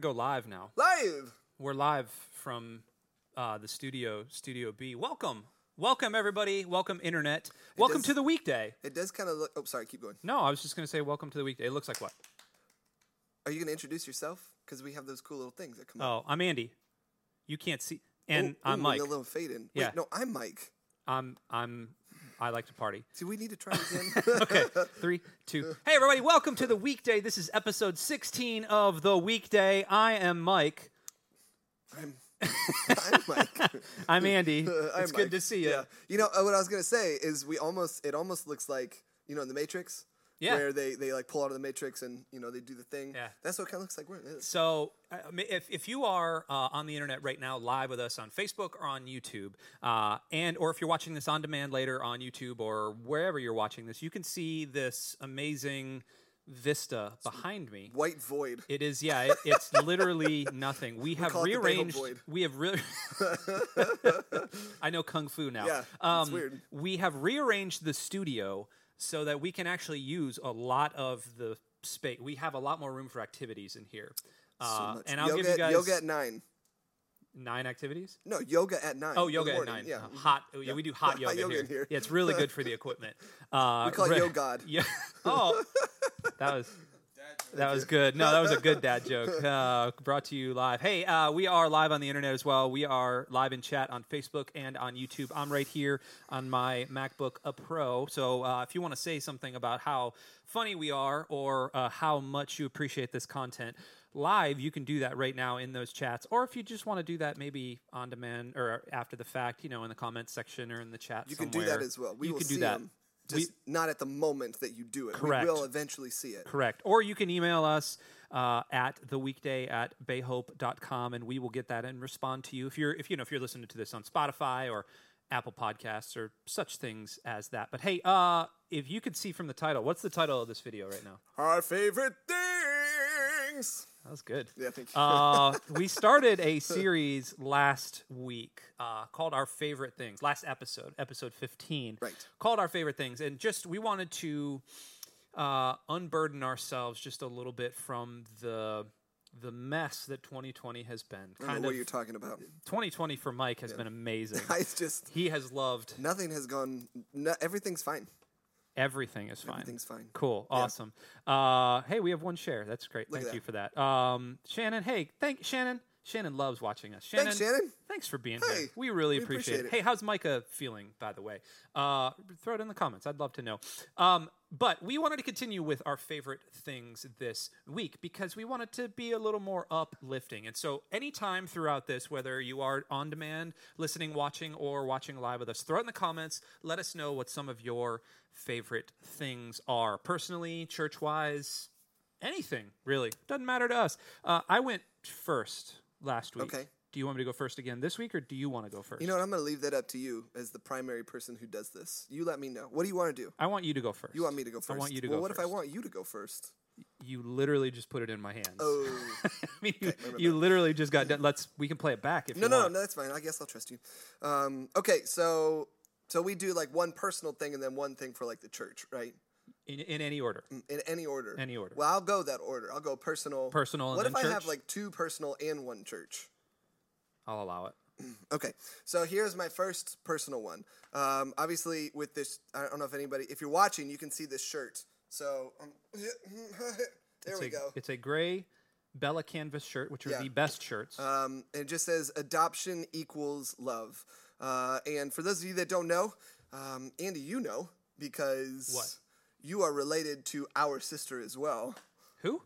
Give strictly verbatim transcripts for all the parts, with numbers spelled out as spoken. going to go live now. Live! We're live from uh, the studio, Studio B. Welcome. Welcome, everybody. Welcome, Internet. It welcome does, to the weekday. It does kind of look... Oh, sorry. Keep going. No, I was just going to say welcome to the weekday. It looks like what? Are you going to introduce yourself? Because we have those cool little things that come oh, up. Oh, I'm Andy. You can't see... And ooh, I'm ooh, Mike. A little fade in. Yeah. Wait, no, I'm Mike. I'm... I'm I like to party. Do we need to try again? Okay. Three, two. Hey, everybody. Welcome to The Weekday. This is episode sixteen of The Weekday. I am Mike. I'm, I'm Mike. I'm Andy. Uh, I'm it's Mike. Good to see you. Yeah. You know, uh, what I was going to say is we almost, it almost looks like, you know, in The Matrix. Yeah. Where they, they like pull out of the Matrix and, you know, they do the thing. Yeah. That's what it kind of looks like. It is. So uh, if if you are uh, on the internet right now, live with us on Facebook or on YouTube, uh, and or if you're watching this on demand later on YouTube or wherever you're watching this, you can see this amazing vista it's behind me. White void. It is. Yeah. It, it's literally nothing. We, we have rearranged. We have re- I know Kung Fu now. Yeah. Um, it's weird. We have rearranged the studio so that we can actually use a lot of the space. We have a lot more room for activities in here. Uh, so and I'll yoga, give you guys... Yoga at nine. Nine activities? No, yoga at nine. Oh, yoga at nine. Yeah. Uh, hot. Yeah. Yeah, we do hot yoga, hot yoga here. In here. Yeah, it's really good for the equipment. Uh, we call it re- Yo-God. Yeah. Oh, that was... That was good. No, that was a good dad joke. Uh, brought to you live. Hey, uh, we are live on the internet as well. We are live in chat on Facebook and on YouTube. I'm right here on my MacBook Pro. So uh, if you want to say something about how funny we are or uh, how much you appreciate this content live, you can do that right now in those chats. Or if you just want to do that maybe on demand or after the fact, you know, in the comments section or in the chat you somewhere. You can do that as well. We you will can do see that. Them. Just we, not at the moment that you do it. Correct. We will eventually see it. Correct. Or you can email us uh, at the weekday at bay hope dot com, and we will get that and respond to you. If you're, if you know, if you're listening to this on Spotify or Apple Podcasts or such things as that. But hey, uh, if you could see from the title, what's the title of this video right now? Our favorite things. That was good. Yeah, thank you. Uh, we started a series last week uh, called Our Favorite Things, last episode, episode fifteen, right. Called Our Favorite Things. And just we wanted to uh, unburden ourselves just a little bit from the the mess that twenty twenty has been. I don't kind know what you're talking about. twenty twenty for Mike has yeah. been amazing. It's just... He has loved... Nothing has gone... No, everything's fine. Everything is fine. Everything's fine. Cool. Yeah. Awesome. Uh, hey, we have one share. That's great. Look thank you that. for that. Um, Shannon, hey, thank Shannon. Shannon loves watching us. Shannon, thanks, Shannon. Thanks for being hey, here. We really we appreciate, appreciate it. it. Hey, how's Micah feeling, by the way? Uh, throw it in the comments. I'd love to know. Um, but we wanted to continue with our favorite things this week because we wanted to be a little more uplifting. And so anytime throughout this, whether you are on demand, listening, watching, or watching live with us, throw it in the comments. Let us know what some of your favorite things are. Personally, church-wise, anything, really. Doesn't matter to us. Uh, I went first. Last week. Okay. Do you want me to go first again this week, or do you want to go first? You know what? I'm going to leave that up to you as the primary person who does this. You let me know. What do you want to do? I want you to go first. You want me to go first? I want you to well, go what first. What if I want you to go first? You literally just put it in my hands. Oh. I mean, okay, you, you literally just got done. Let's, we can play it back if no, you no, want. No, no, that's fine. I guess I'll trust you. Um, okay, so so we do like one personal thing and then one thing for like the church, right? In, in any order. In any order. Any order. Well, I'll go that order. I'll go personal. Personal and what then church? What if I have like two personal and one church? I'll allow it. Okay. So here's my first personal one. Um, obviously with this, I don't know if anybody, if you're watching, you can see this shirt. So um, there it's we a, go. It's a gray Bella canvas shirt, which are yeah. the best shirts. Um, it just says adoption equals love. Uh, and for those of you that don't know, um, Andy, you know, because... What? You are related to our sister as well. Who?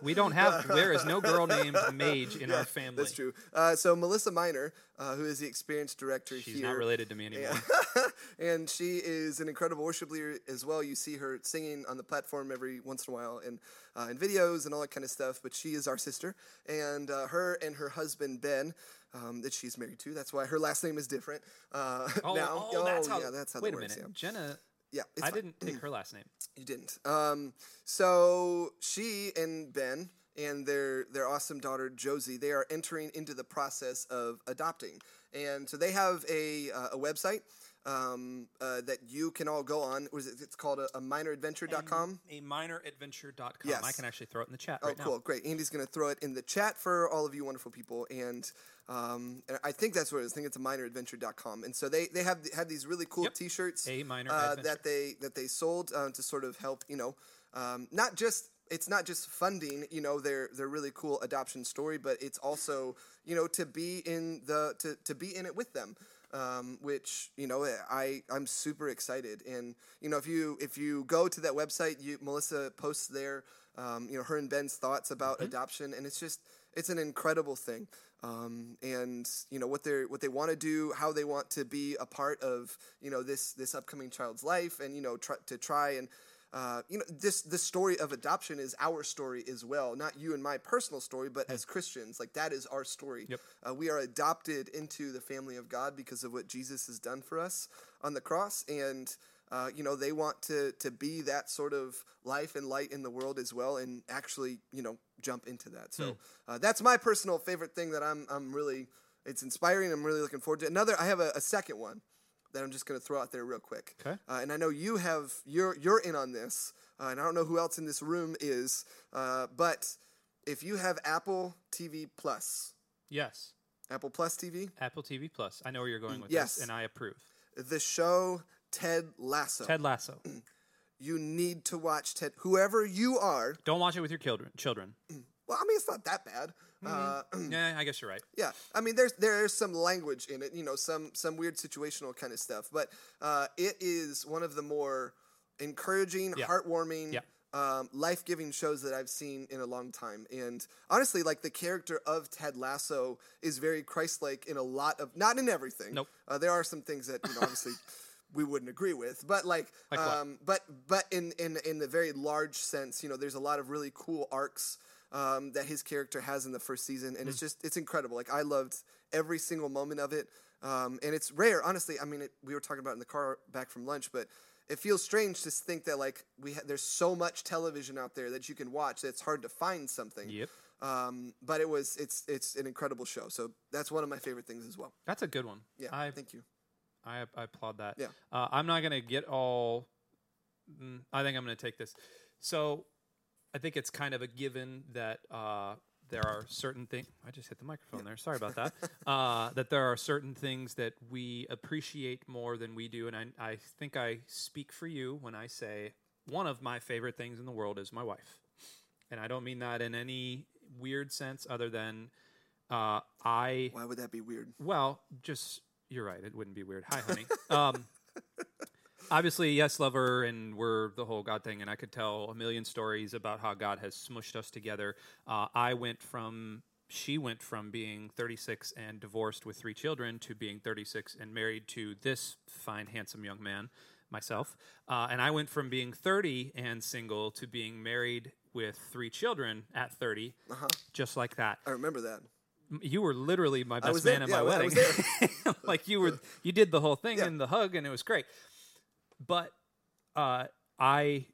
We don't have, there is no girl named Mage in yeah, our family. That's true. Uh, so Melissa Minor, uh, who is the experienced director She's here. She's not related to me anymore. And, and she is an incredible worship leader as well. You see her singing on the platform every once in a while and uh, in videos and all that kind of stuff. But she is our sister. And uh, her and her husband, Ben, Um, that she's married to. That's why her last name is different. Uh, oh, now, oh, that's oh, how, yeah, that's how wait that works. Wait a minute. Yeah. Jenna... Yeah, it's I fine. didn't pick her last name. You didn't. Um, so she and Ben and their their awesome daughter Josie, they are entering into the process of adopting, and so they have a uh, a website. um, uh, that you can all go on. Was it, it's called a, a minor adventure dot com? A minor adventure dot com. Yes. I can actually throw it in the chat oh, right cool. now. Oh, cool. Great. Andy's going to throw it in the chat for all of you wonderful people. And, um, and I think that's what it is. I think it's a minor adventure dot com. And so they, they have had these really cool yep. t-shirts a minor uh, that they that they sold uh, to sort of help, you know, um, not just it's not just funding, you know, their their really cool adoption story, but it's also, you know, to be in the to, to be in it with them. Um, which, you know, I, I'm super excited. And, you know, if you if you go to that website, you Melissa posts there, um, you know, her and Ben's thoughts about mm-hmm. adoption. And it's just, it's an incredible thing. Um, and, you know, what they're what they want to do, how they want to be a part of, you know, this, this upcoming child's life and, you know, try, to try and, Uh, you know, this the story of adoption is our story as well, not you and my personal story, but as Christians, like that is our story. Yep. Uh, we are adopted into the family of God because of what Jesus has done for us on the cross. And, uh, you know, they want to to be that sort of life and light in the world as well and actually, you know, jump into that. So uh, that's my personal favorite thing that I'm, I'm really, it's inspiring. I'm really looking forward to it. Another, I have a, a second one that I'm just going to throw out there real quick. Okay. Uh, and I know you have, you're you're in on this, uh, and I don't know who else in this room is, uh, but if you have Apple T V Plus. Yes. Apple Plus T V? Apple T V Plus. I know where you're going with yes. this, and I approve. The show Ted Lasso. Ted Lasso. You need to watch Ted, whoever you are. Don't watch it with your children. Children. Well, I mean, it's not that bad. Mm-hmm. Uh, yeah, I guess you're right. Yeah, I mean, there's there's some language in it, you know, some some weird situational kind of stuff. But uh, it is one of the more encouraging, yeah. heartwarming, yeah. um, life-giving shows that I've seen in a long time. And honestly, like the character of Ted Lasso is very Christ-like in a lot of, not in everything. Nope. Uh, there are some things that, you know, obviously we wouldn't agree with, but like, like um, but but in in in the very large sense, you know, there's a lot of really cool arcs Um, that his character has in the first season, and mm. it's just, it's incredible. Like, I loved every single moment of it, um, and it's rare, honestly. I mean, it, we were talking about it in the car back from lunch, but it feels strange to think that, like, we ha- there's so much television out there that you can watch that it's hard to find something. Yep. Um, but it was, it's it's an incredible show, so that's one of my favorite things as well. That's a good one. Yeah, I, thank you. I, I applaud that. Yeah. Uh, I'm not going to get all, mm, I think I'm going to take this. So, I think it's kind of a given that uh, there are certain things. I just hit the microphone yeah. there. Sorry about that. uh, that there are certain things that we appreciate more than we do. And I, I think I speak for you when I say one of my favorite things in the world is my wife. And I don't mean that in any weird sense other than uh, I. Why would that be weird? Well, just, you're right. It wouldn't be weird. Hi, honey. Um, Obviously, yes, lover, and we're the whole God thing, and I could tell a million stories about how God has smushed us together. Uh, I went from, she went from being thirty-six and divorced with three children to being thirty-six and married to this fine, handsome young man, myself. Uh, and I went from being thirty and single to being married with three children at thirty, uh-huh. just like that. I remember that. You were literally my best man at yeah, my wedding. Like you were, you did the whole thing yeah. and the hug, and it was great. But uh, I,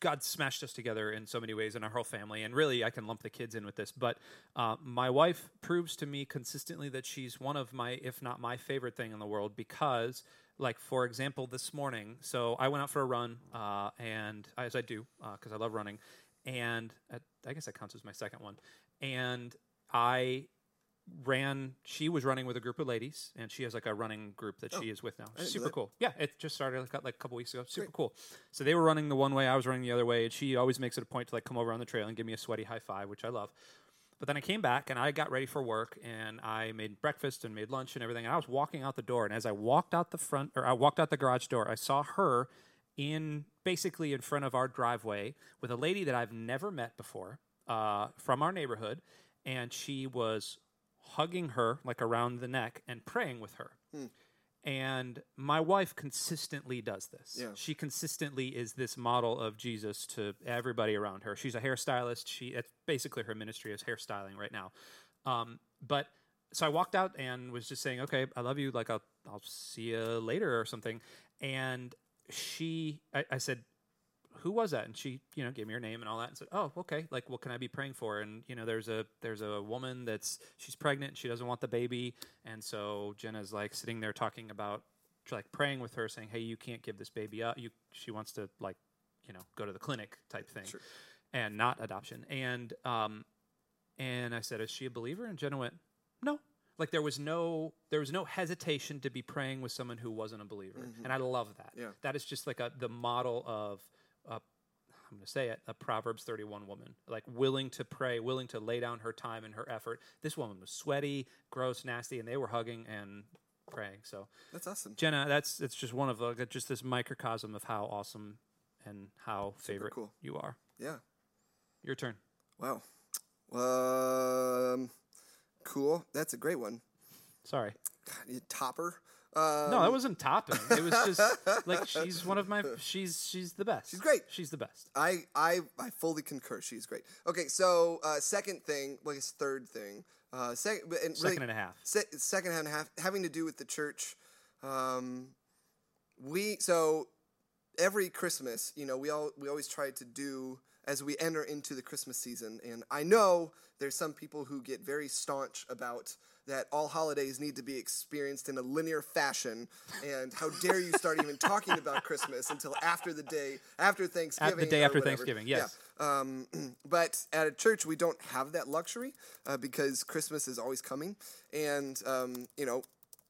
God smashed us together in so many ways in our whole family. And really, I can lump the kids in with this. But uh, my wife proves to me consistently that she's one of my, if not my favorite thing in the world. Because, like, for example, this morning, so I went out for a run, uh, and as I do, because uh, I love running. And at, I guess that counts as my second one. And I... ran she was running with a group of ladies, and she has like a running group that oh, she is with now. Super cool. Yeah, it just started like, like a couple weeks ago. Super Great. Cool. So they were running the one way, I was running the other way, and she always makes it a point to like come over on the trail and give me a sweaty high five, which I love. But then I came back and I got ready for work, and I made breakfast and made lunch and everything, and I was walking out the door, and as I walked out the front or I walked out the garage door, I saw her in basically in front of our driveway with a lady that I've never met before uh, from our neighborhood, and she was hugging her like around the neck and praying with her. Hmm. And my wife consistently does this. Yeah. She consistently is this model of Jesus to everybody around her. She's a hairstylist. She that's basically her ministry is hairstyling right now. Um, but so I walked out and was just saying, okay, I love you. Like I'll, I'll see you later or something. And she, I, I said, who was that? And she, you know, gave me her name and all that and said, oh, okay. Like, what can I be praying for? And, you know, there's a, there's a woman that's, she's pregnant and she doesn't want the baby. And so Jenna's like sitting there talking about like praying with her, saying, "Hey, you can't give this baby up. You she wants to like, you know, go to the clinic type thing," sure. and not adoption. And um, and I said, "Is she a believer?" And Jenna went, "No." Like there was no there was no hesitation to be praying with someone who wasn't a believer, mm-hmm. and I love that. Yeah. That is just like a the model of a, I'm going to say it a Proverbs thirty-one woman, like willing to pray, willing to lay down her time and her effort. This woman was sweaty, gross, nasty, and they were hugging and praying. So that's awesome, Jenna. That's it's just one of the, just this microcosm of how awesome and how favorite cool. you are. Yeah, your turn. Wow. Um. Cool. That's a great one. Sorry. God, topper. Um, no, that wasn't topping. It was just like she's one of my. She's she's the best. She's great. She's the best. I I, I fully concur. She's great. Okay, so uh, second thing, well, I guess third thing, uh, sec- and really, second and a half. Se- second and a half, having to do with the church. Um, we so every Christmas, you know, we all we always try to do. As we enter into the Christmas season, and I know there's some people who get very staunch about that all holidays need to be experienced in a linear fashion, and how dare you start even talking about Christmas until after the day, after Thanksgiving. At the day after whatever. Thanksgiving, yes. Yeah. Um, but at a church, we don't have that luxury uh, because Christmas is always coming, and, um, you know,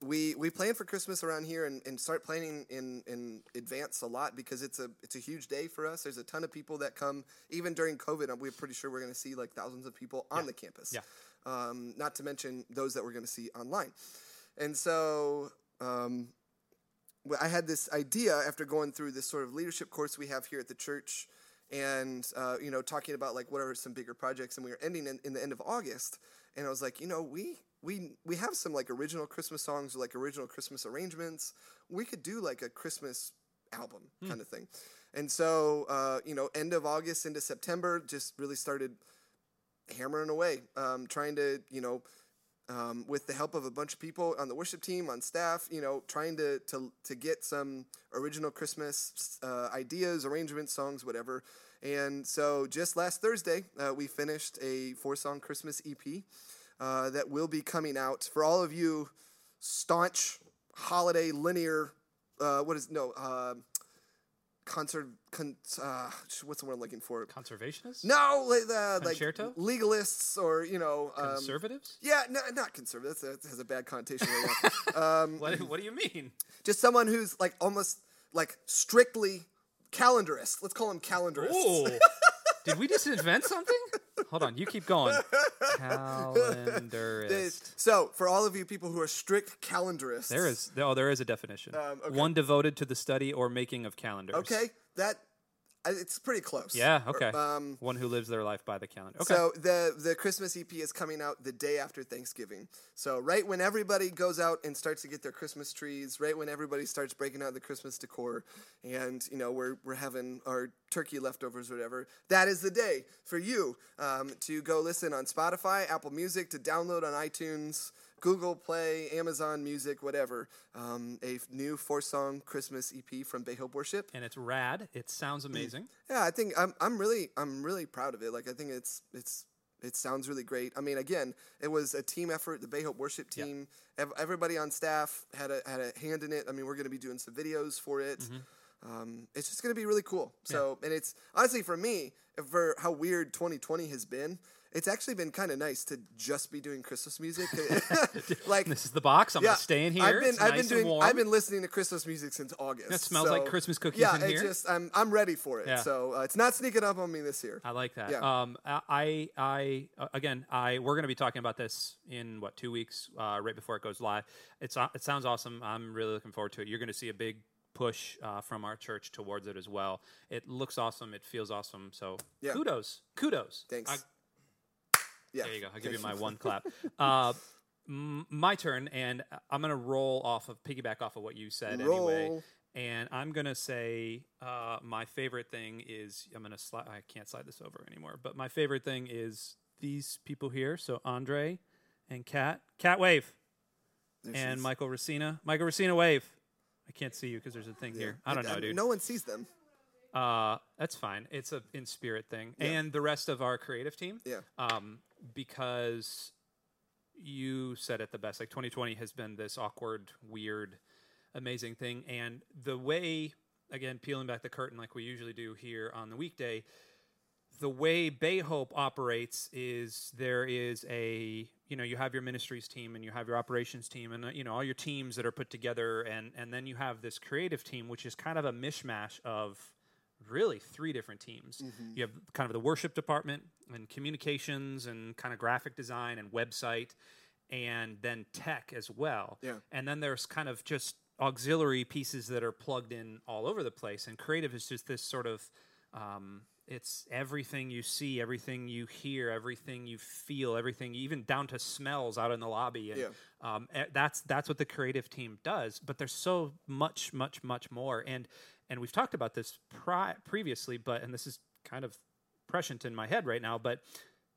We we plan for Christmas around here and, and start planning in, in advance a lot because it's a it's a huge day for us. There's a ton of people that come. Even during COVID, we're pretty sure we're going to see like thousands of people on yeah. the campus. Yeah. Um, not to mention those that we're going to see online. And so um, I had this idea after going through this sort of leadership course we have here at the church and, uh, you know, talking about like what are some bigger projects. And we were ending in, in the end of August. And I was like, you know, we... We we have some, like, original Christmas songs or, like, original Christmas arrangements. We could do, like, a Christmas album mm. kind of thing. And so, uh, you know, end of August into September, just really started hammering away, um, trying to, you know, um, with the help of a bunch of people on the worship team, on staff, you know, trying to to, to get some original Christmas uh, ideas, arrangements, songs, whatever. And so just last Thursday, uh, we finished a four-song Christmas E P. Uh, that will be coming out for all of you staunch holiday linear. Uh, what is no uh, concert? Con, uh, what's the word I'm looking for? Conservationists? No, like, uh, like legalists or you know um, conservatives. Yeah, no, not conservatives. That has a bad connotation. um, what, what do you mean? Just someone who's like almost like strictly calendarist. Let's call them calendarists. Did we just invent something? Hold on, you keep going. Calendarist. So, for all of you people who are strict calendarists. There is, oh, there is a definition. Um, okay. One devoted to the study or making of calendars. Okay, that, it's pretty close. Yeah, okay. Or, um, one who lives their life by the calendar. Okay. So, the, the Christmas E P is coming out the day after Thanksgiving. So, right when everybody goes out and starts to get their Christmas trees, right when everybody starts breaking out the Christmas decor, and, you know, we're we're having our turkey leftovers or whatever, that is the day for you um, to go listen on Spotify, Apple Music, to download on iTunes, Google Play, Amazon Music, whatever, um, a new four-song Christmas E P from Bay Hope Worship. And it's rad. It sounds amazing. Yeah, I think I'm I'm really I'm really proud of it. Like I think it's it's it sounds really great. I mean, again, it was a team effort. The Bay Hope Worship team, yeah. ev- everybody on staff had a had a hand in it. I mean, we're going to be doing some videos for it. Mm-hmm. Um, it's just going to be really cool. So, yeah. And it's honestly for me, for how weird twenty twenty has been, it's actually been kind of nice to just be doing Christmas music. Like this is the box. I'm yeah, gonna stay in here. I've been, it's I've nice been doing. I've been listening to Christmas music since August. That smells so, like Christmas cookies yeah, in here. Yeah, just I'm I'm ready for it. Yeah. So uh, it's not sneaking up on me this year. I like that. Yeah. Um, I I uh, again I we're gonna be talking about this in what two weeks uh, right before it goes live. It's uh, it sounds awesome. I'm really looking forward to it. You're gonna see a big push uh, from our church towards it as well. It looks awesome. It feels awesome. So yeah. kudos, kudos. Thanks. I, Yeah. There you go. I'll give you my one clap. Uh, m- my turn, and I'm going to roll off of, piggyback off of what you said roll. anyway. And I'm going to say uh, my favorite thing is, I'm going to slide, I can't slide this over anymore, but my favorite thing is these people here. So Andre and Kat. Kat, wave. There and Michael Racina. Michael Racina, wave. I can't see you because there's a thing yeah. here. I don't I, know, I, dude. No one sees them. Uh, that's fine. It's a in spirit thing. Yeah. And the rest of our creative team. Yeah. Um, because you said it the best. Like twenty twenty has been this awkward, weird, amazing thing. And the way, again, peeling back the curtain like we usually do here on the weekday, the way Bay Hope operates is there is a, you know, you have your ministries team and you have your operations team and, you know, all your teams that are put together. And, and then you have this creative team, which is kind of a mishmash of really three different teams. Mm-hmm. You have kind of the worship department and communications and kind of graphic design and website and then tech as well. Yeah. And then there's kind of just auxiliary pieces that are plugged in all over the place. And creative is just this sort of... Um, It's everything you see, everything you hear, everything you feel, everything, even down to smells out in the lobby. And, yeah. um, that's that's what the creative team does. But there's so much, much, much more. And and we've talked about this pri- previously, but and this is kind of prescient in my head right now. But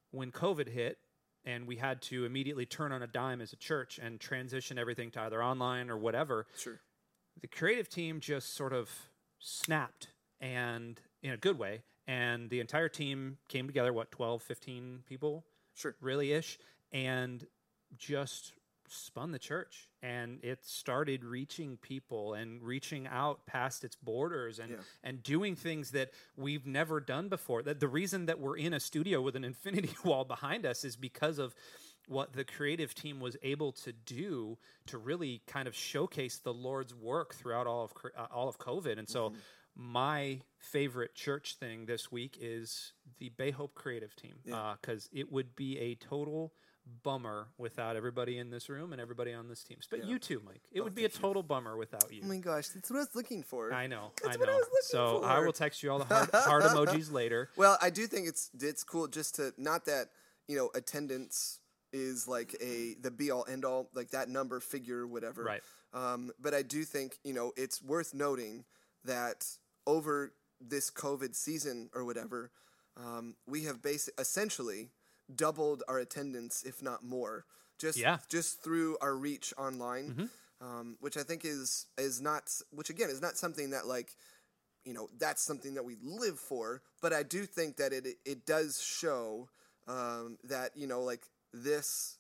when COVID hit and we had to immediately turn on a dime as a church and transition everything to either online or whatever, sure. The creative team just sort of snapped, and in a good way. And the entire team came together, what, twelve, fifteen people? Sure. Really-ish. And just spun the church. And it started reaching people and reaching out past its borders and, yeah. and doing things that we've never done before. That the reason that we're in a studio with an infinity wall behind us is because of what the creative team was able to do to really kind of showcase the Lord's work throughout all of uh, all of COVID. And so... Mm-hmm. My favorite church thing this week is the Bay Hope creative team, because yeah. uh, it would be a total bummer without everybody in this room and everybody on this team. But yeah. you too, Mike. It oh, would be a total you. bummer without you. Oh my gosh, that's what I was looking for. I know, that's I know. What I was looking so for. I will text you all the heart, heart emojis later. Well, I do think it's it's cool just to, not that, you know, attendance is like a the be all end all, like that number, figure, whatever. Right. Um, but I do think, you know, it's worth noting that over this COVID season or whatever, um, we have basically essentially doubled our attendance, if not more, just yeah. just through our reach online, mm-hmm. um, which I think is is not, which again is not something that like, you know, that's something that we live for. But I do think that it it does show um, that, you know, like this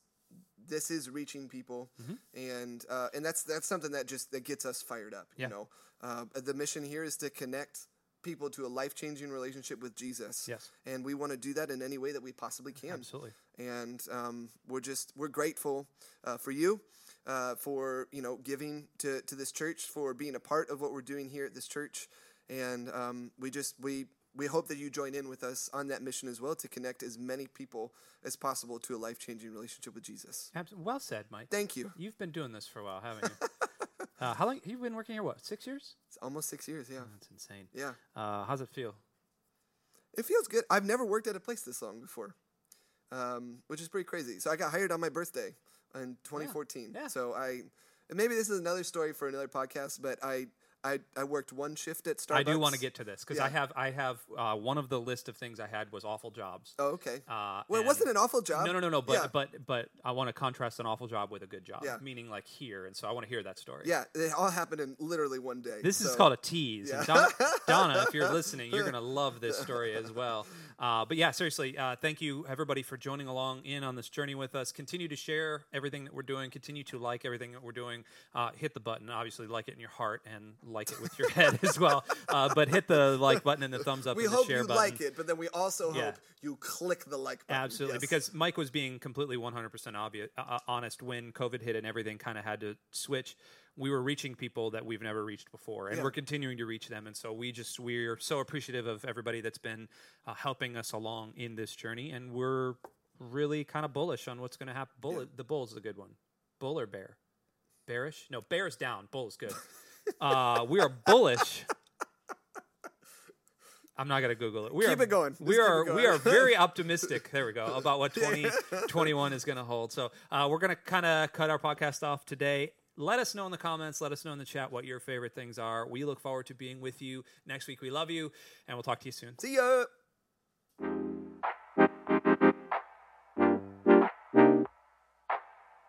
this is reaching people, mm-hmm. and uh, and that's that's something that just that gets us fired up, yeah. you know. Uh, the mission here is to connect people to a life-changing relationship with Jesus. Yes. And we want to do that in any way that we possibly can. Absolutely. And um, we're just, we're grateful uh, for you, uh, for, you know, giving to, to this church, for being a part of what we're doing here at this church. And um, we just, we, we hope that you join in with us on that mission as well to connect as many people as possible to a life-changing relationship with Jesus. Absolutely. Well said, Mike. Thank you. You've been doing this for a while, haven't you? Uh, how long you've been working here? What, six years? It's almost six years. Yeah, oh, that's insane. Yeah. Uh, how's it feel? It feels good. I've never worked at a place this long before, um, which is pretty crazy. So I got hired on my birthday in twenty fourteen. Yeah. Yeah. So I, and maybe this is another story for another podcast, but I, I, I worked one shift at Starbucks. I do want to get to this because yeah. I have I have uh, one of the list of things I had was awful jobs. Oh, okay. Uh, well, it wasn't an awful job. No, no, no, no. But yeah. but but I want to contrast an awful job with a good job, yeah. meaning like here. And so I want to hear that story. Yeah, it all happened in literally one day. This so. is called a tease. Yeah. And Donna, Donna, if you're listening, you're going to love this story as well. Uh, but yeah, seriously, uh, thank you everybody for joining along in on this journey with us. Continue to share everything that we're doing. Continue to like everything that we're doing. Uh, hit the button. Obviously, like it in your heart and like it with your head as well, uh, but hit the like button and the thumbs up we and the share button. We hope you like it, but then we also yeah. hope you click the like button. Absolutely, yes. Because Mike was being completely one hundred percent obvious, uh, honest when COVID hit and everything kind of had to switch. We were reaching people that we've never reached before, and yeah. we're continuing to reach them. And so we just we're so appreciative of everybody that's been uh, helping us along in this journey, and we're really kind of bullish on what's going to happen. Bull, yeah. The bull is a good one. Bull or bear? Bearish? No, bear is down. Bull is good. Uh, we are bullish. I'm not going to Google it. We keep are, it going. We Just are going. We are very optimistic, there we go, about what twenty twenty-one is going to hold. So uh, we're going to kind of cut our podcast off today. Let us know in the comments. Let us know in the chat what your favorite things are. We look forward to being with you next week. We love you, and we'll talk to you soon. See ya.